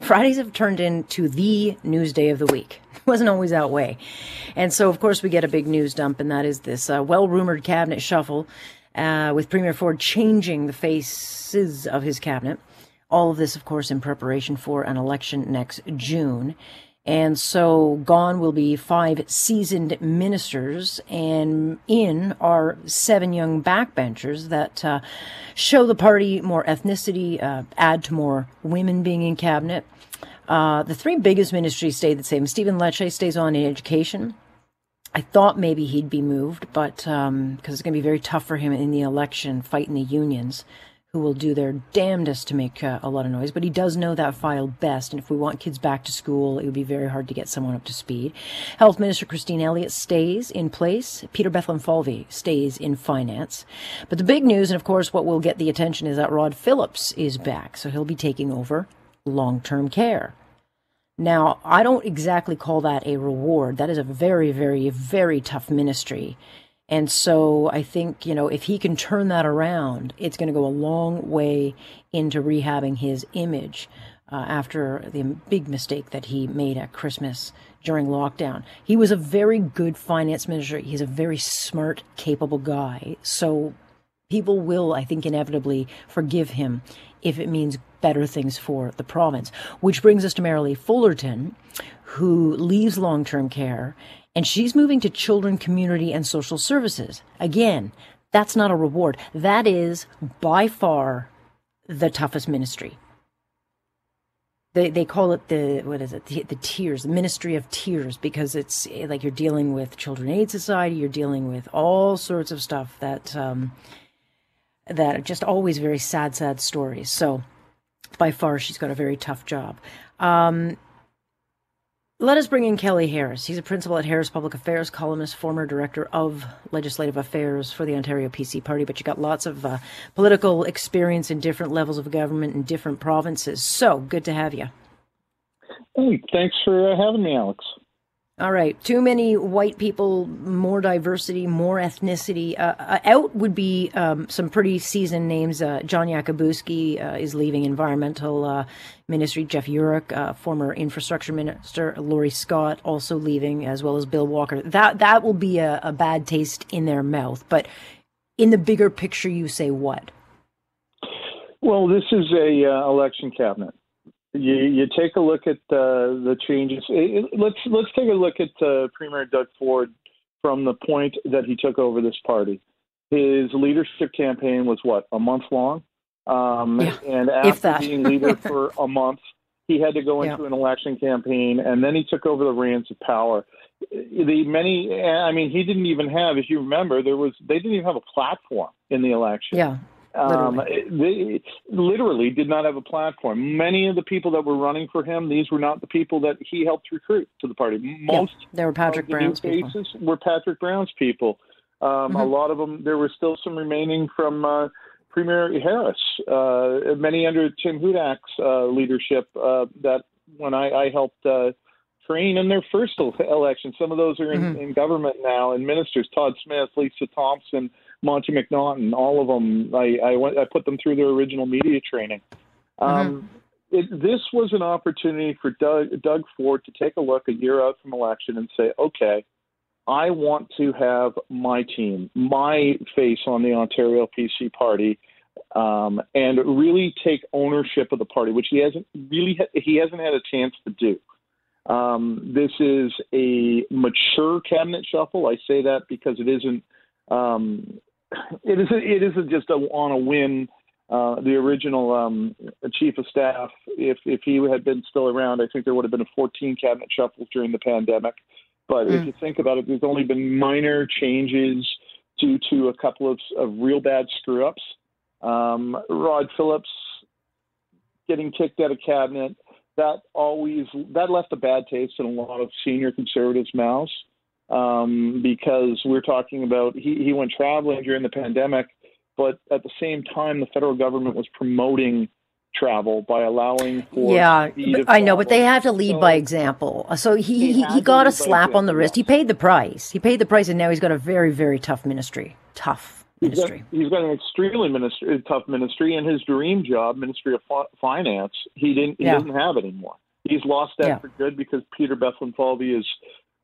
Fridays have turned into the news day of the week. It wasn't always that way. And so, of course, we get a big news dump, and that is this well-rumored cabinet shuffle with Premier Ford changing the faces of his cabinet. All of this, of course, in preparation for an election next June. And so gone will be 5 seasoned ministers, and in are 7 young backbenchers that show the party more ethnicity, add to more women being in cabinet. The 3 biggest ministries stay the same. Stephen Lecce stays on in education. I thought maybe he'd be moved, but because it's going to be very tough for him in the election, fighting the unions, who will do their damnedest to make a lot of noise, but he does know that file best, and if we want kids back to school, it would be very hard to get someone up to speed. Health Minister Christine Elliott stays in place. Peter Bethlenfalvy stays in finance. But the big news, and of course what will get the attention, is that Rod Phillips is back, so he'll be taking over long-term care. Now, I don't exactly call that a reward. That is a very, very, very tough ministry. And so I think, you know, if he can turn that around, it's going to go a long way into rehabbing his image after the big mistake that he made at Christmas during lockdown. He was a very good finance minister. He's a very smart, capable guy. So people will, I think, inevitably forgive him if it means better things for the province. Which brings us to Marilee Fullerton, who leaves long-term care, and she's moving to children, community, and social services. Again, that's not a reward. That is by far the toughest ministry. They call it the tears, the ministry of tears, because it's like you're dealing with Children's Aid Society, you're dealing with all sorts of stuff that, that are just always very sad, sad stories. So by far, she's got a very tough job. Let us bring in Kelly Harris. He's a principal at Harris Public Affairs, columnist, former director of legislative affairs for the Ontario PC Party, but you got lots of political experience in different levels of government in different provinces. So good to have you. Hey, thanks for having me, Alex. All right. Too many white people, more diversity, more ethnicity. Out would be some pretty seasoned names. John Yakabuski is leaving Environmental Ministry. Jeff Urich, former Infrastructure Minister. Lori Scott also leaving, as well as Bill Walker. That will be a bad taste in their mouth. But in the bigger picture, you say what? Well, this is a election cabinet. You take a look at the changes. Let's take a look at Premier Doug Ford from the point that he took over this party. His leadership campaign was, what, a month long? And after being leader for a month, he had to go into an election campaign, and then he took over the reins of power. He didn't even have, if you remember, they didn't even have a platform in the election. Yeah. They literally did not have a platform. Many of the people that were running for him, these were not the people that he helped recruit to the party. They were Patrick Brown's people. Mm-hmm. A lot of them, there were still some remaining from Premier Harris, many under Tim Hudak's leadership that when I helped train in their first election. Some of those are in government now, and ministers, Todd Smith, Lisa Thompson, Monty McNaughton, all of them. I put them through their original media training. This was an opportunity for Doug Ford to take a look a year out from election and say, okay, I want to have my team, my face on the Ontario PC Party, and really take ownership of the party, which he hasn't had a chance to do. This is a mature cabinet shuffle. I say that because it isn't. It isn't just on a whim. The original chief of staff, if he had been still around, I think there would have been a 14 cabinet shuffle during the pandemic. But if you think about it, there's only been minor changes due to a couple of real bad screw-ups. Rod Phillips getting kicked out of cabinet, that left a bad taste in a lot of senior conservatives' mouths. Because we're talking about he went traveling during the pandemic, but at the same time, the federal government was promoting travel by allowing for but they have to lead by example. So he got a slap on the wrist. He paid the price, and now he's got a very, very tough ministry. Tough. ministry. He's got an extremely tough ministry, and his dream job, Ministry of Finance, he doesn't have it anymore. He's lost that for good because Peter Bethlenfalvy is,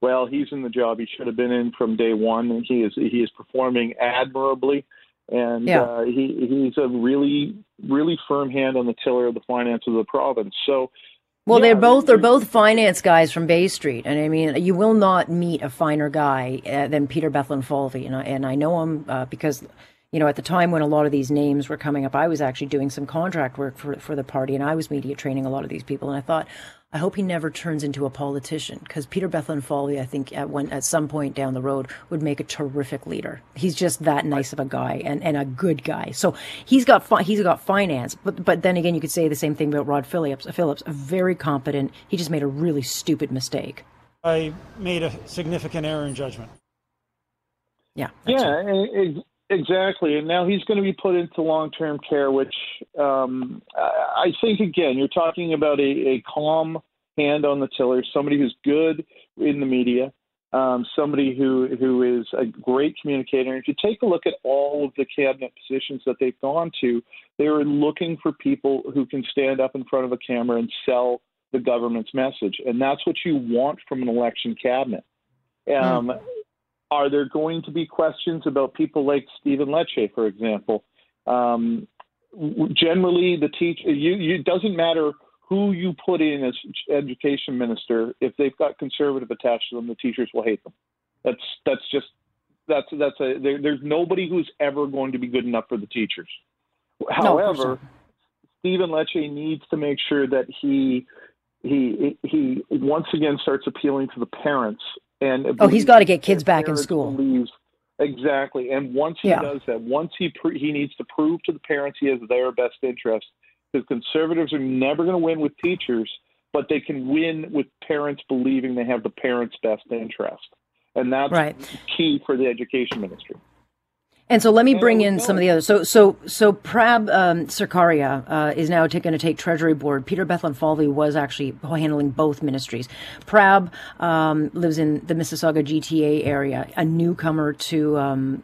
well, he's in the job he should have been in from day one, and he is performing admirably, and he's a really, really firm hand on the tiller of the finances of the province. So. Well, they're both finance guys from Bay Street, and I mean, you will not meet a finer guy than Peter Bethlenfalvy, and I know him because, you know, at the time when a lot of these names were coming up, I was actually doing some contract work for the party, and I was media training a lot of these people, and I thought, I hope he never turns into a politician, because Peter Bethlenfalvy, I think, at some point down the road, would make a terrific leader. He's just that nice of a guy and a good guy. So he's got finance, but then again, you could say the same thing about Rod Phillips, very competent. He just made a really stupid mistake. I made a significant error in judgment. Yeah. Exactly, and now he's going to be put into long-term care, which I think, again, you're talking about a calm hand on the tiller, somebody who's good in the media, somebody who is a great communicator. And if you take a look at all of the cabinet positions that they've gone to, they are looking for people who can stand up in front of a camera and sell the government's message, and that's what you want from an election cabinet. Are there going to be questions about people like Stephen Lecce, for example? Generally, the teacher, it doesn't matter who you put in as education minister. If they've got conservative attached to them, the teachers will hate them. There's nobody who's ever going to be good enough for the teachers. However, Stephen Lecce needs to make sure that he once again starts appealing to the parents. He's got to get kids back in school. Exactly. And once he does that, once he needs to prove to the parents he has their best interest, because conservatives are never going to win with teachers, but they can win with parents believing they have the parents' best interest. And that's key for the education ministry. And so let me bring in some of the others. So Prab Sarkaria is now going to take Treasury Board. Peter Bethlenfalvy was actually handling both ministries. Prab lives in the Mississauga GTA area, a newcomer to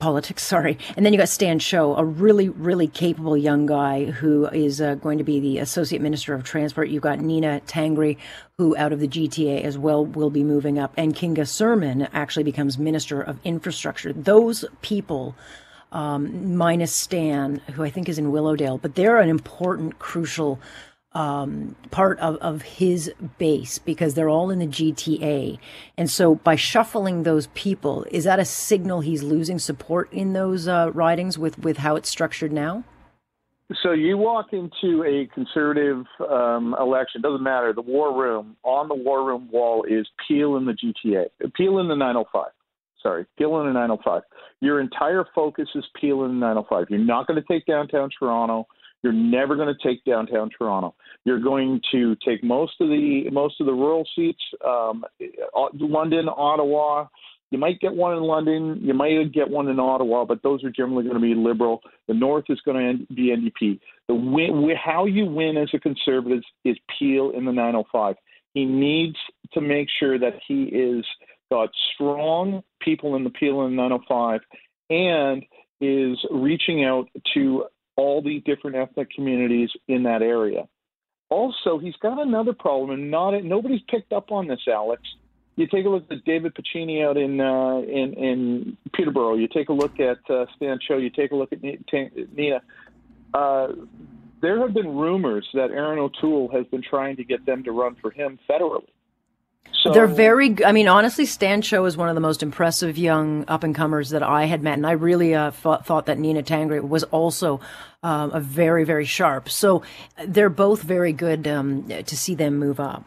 politics, sorry. And then you got Stan Cho, a really, really capable young guy who is going to be the Associate Minister of Transport. You've got Nina Tangri, who out of the GTA as well will be moving up. And Kinga Sermon actually becomes Minister of Infrastructure. Those people, minus Stan, who I think is in Willowdale, but they're an important, crucial part of his base because they're all in the GTA. And so by shuffling those people, is that a signal he's losing support in those ridings with how it's structured now? So you walk into a conservative election, doesn't matter, the war room, on the war room wall is Peel in the GTA, Peel in the 905. Sorry, Peel in the 905. Your entire focus is Peel in the 905. You're not going to take downtown Toronto. You're never going to take downtown Toronto. You're going to take most of the rural seats, London, Ottawa. You might get one in London. You might get one in Ottawa, but those are generally going to be Liberal. The North is going to be NDP. How you win as a Conservative is Peel in the 905. He needs to make sure that he is got strong people in the Peel in the 905 and is reaching out to all the different ethnic communities in that area. Also, he's got another problem, and nobody's picked up on this, Alex. You take a look at David Pacini out in Peterborough. You take a look at Stan Cho. You take a look at Nina. There have been rumors that Erin O'Toole has been trying to get them to run for him federally. So, they're very, I mean, honestly, Stan Cho is one of the most impressive young up-and-comers that I had met, and I really thought that Nina Tangri was also a very, very sharp. So they're both very good to see them move up.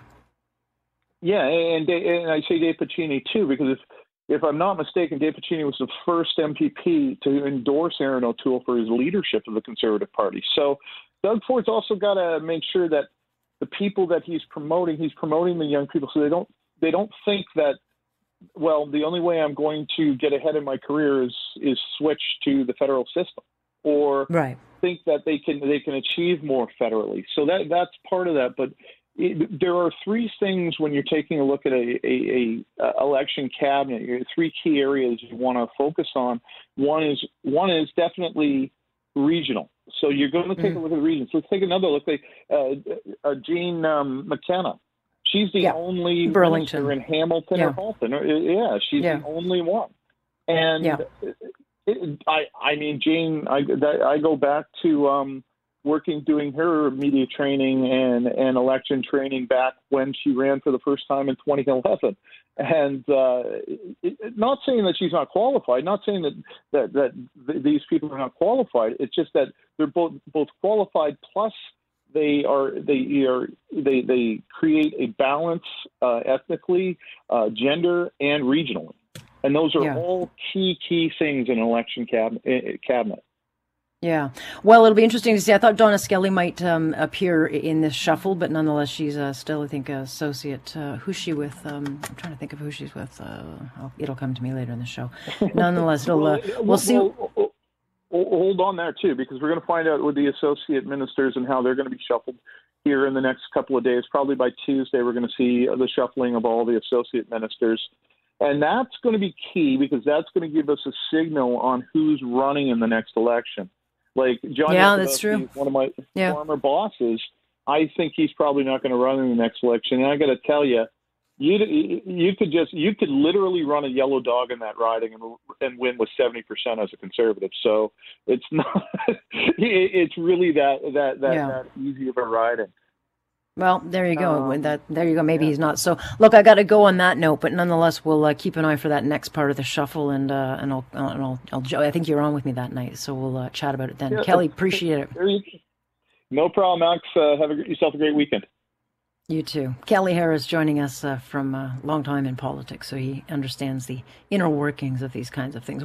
Yeah, and I say Dave Piccini, too, because if I'm not mistaken, Dave Piccini was the first MPP to endorse Erin O'Toole for his leadership of the Conservative Party. So Doug Ford's also got to make sure that the people that he's promoting the young people, so they don't think that, well, the only way I'm going to get ahead in my career is switch to the federal system, or think that they can achieve more federally. So that's part of that. But there are three things when you're taking a look at a election cabinet. There are three key areas you want to focus on. One is definitely regional. So you're going to take a look at the regions. Let's take another look. Gene McKenna. She's the only Burlington in Hamilton or Halton. She's the only one. And I mean, Jane, I go back to doing her media training and election training back when she ran for the first time in 2011. And not saying that she's not qualified, not saying that these people are not qualified. It's just that they're both qualified, plus they create a balance ethnically, gender, and regionally. And those are all key things in an election cabinet. Yeah. Well, it'll be interesting to see. I thought Donna Skelly might appear in this shuffle, but nonetheless, she's still, I think, associate. Who's she with? I'm trying to think of who she's with. It'll come to me later in the show. Nonetheless, we'll see. Hold on there, too, because we're going to find out with the associate ministers and how they're going to be shuffled here in the next couple of days. Probably by Tuesday, we're going to see the shuffling of all the associate ministers. And that's going to be key, because that's going to give us a signal on who's running in the next election. Like John Yakabuski, one of my former bosses, I think he's probably not going to run in the next election. And I got to tell you, you could literally run a yellow dog in that riding and win with 70% as a conservative. So it's not it's really that easy of a riding. Well, there you go. There you go. Maybe he's not. So, look, I got to go on that note, but nonetheless, we'll keep an eye for that next part of the shuffle, and I think you're on with me that night, so we'll chat about it then. Yeah. Kelly, appreciate it. No problem, Max. Have yourself a great weekend. You too. Kelly Harris joining us from a long time in politics, so he understands the inner workings of these kinds of things.